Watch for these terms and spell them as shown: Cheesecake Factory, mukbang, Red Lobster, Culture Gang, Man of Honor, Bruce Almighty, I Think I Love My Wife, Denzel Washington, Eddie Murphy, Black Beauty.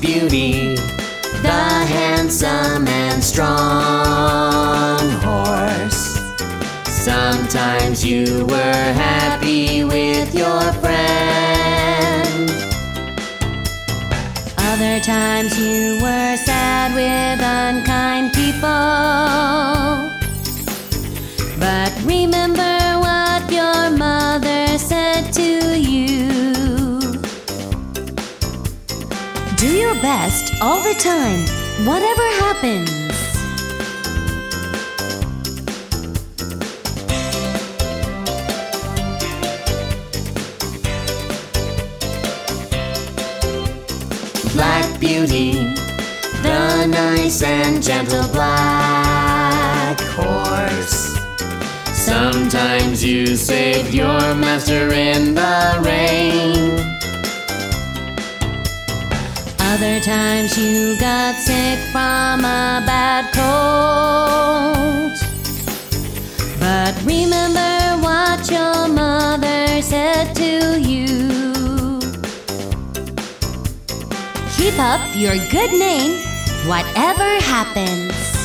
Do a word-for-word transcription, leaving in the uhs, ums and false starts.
beauty, the handsome and strong horse. Sometimes you were happy with your friend. Other times you were sad with unkind people. But remember what your mother said to you.Do your best all the time, whatever happens. Black Beauty, the nice and gentle black horse. Sometimes you saved your master in the rain.Other times you got sick from a bad cold. But remember what your mother said to you. Keep up your good name, whatever happens.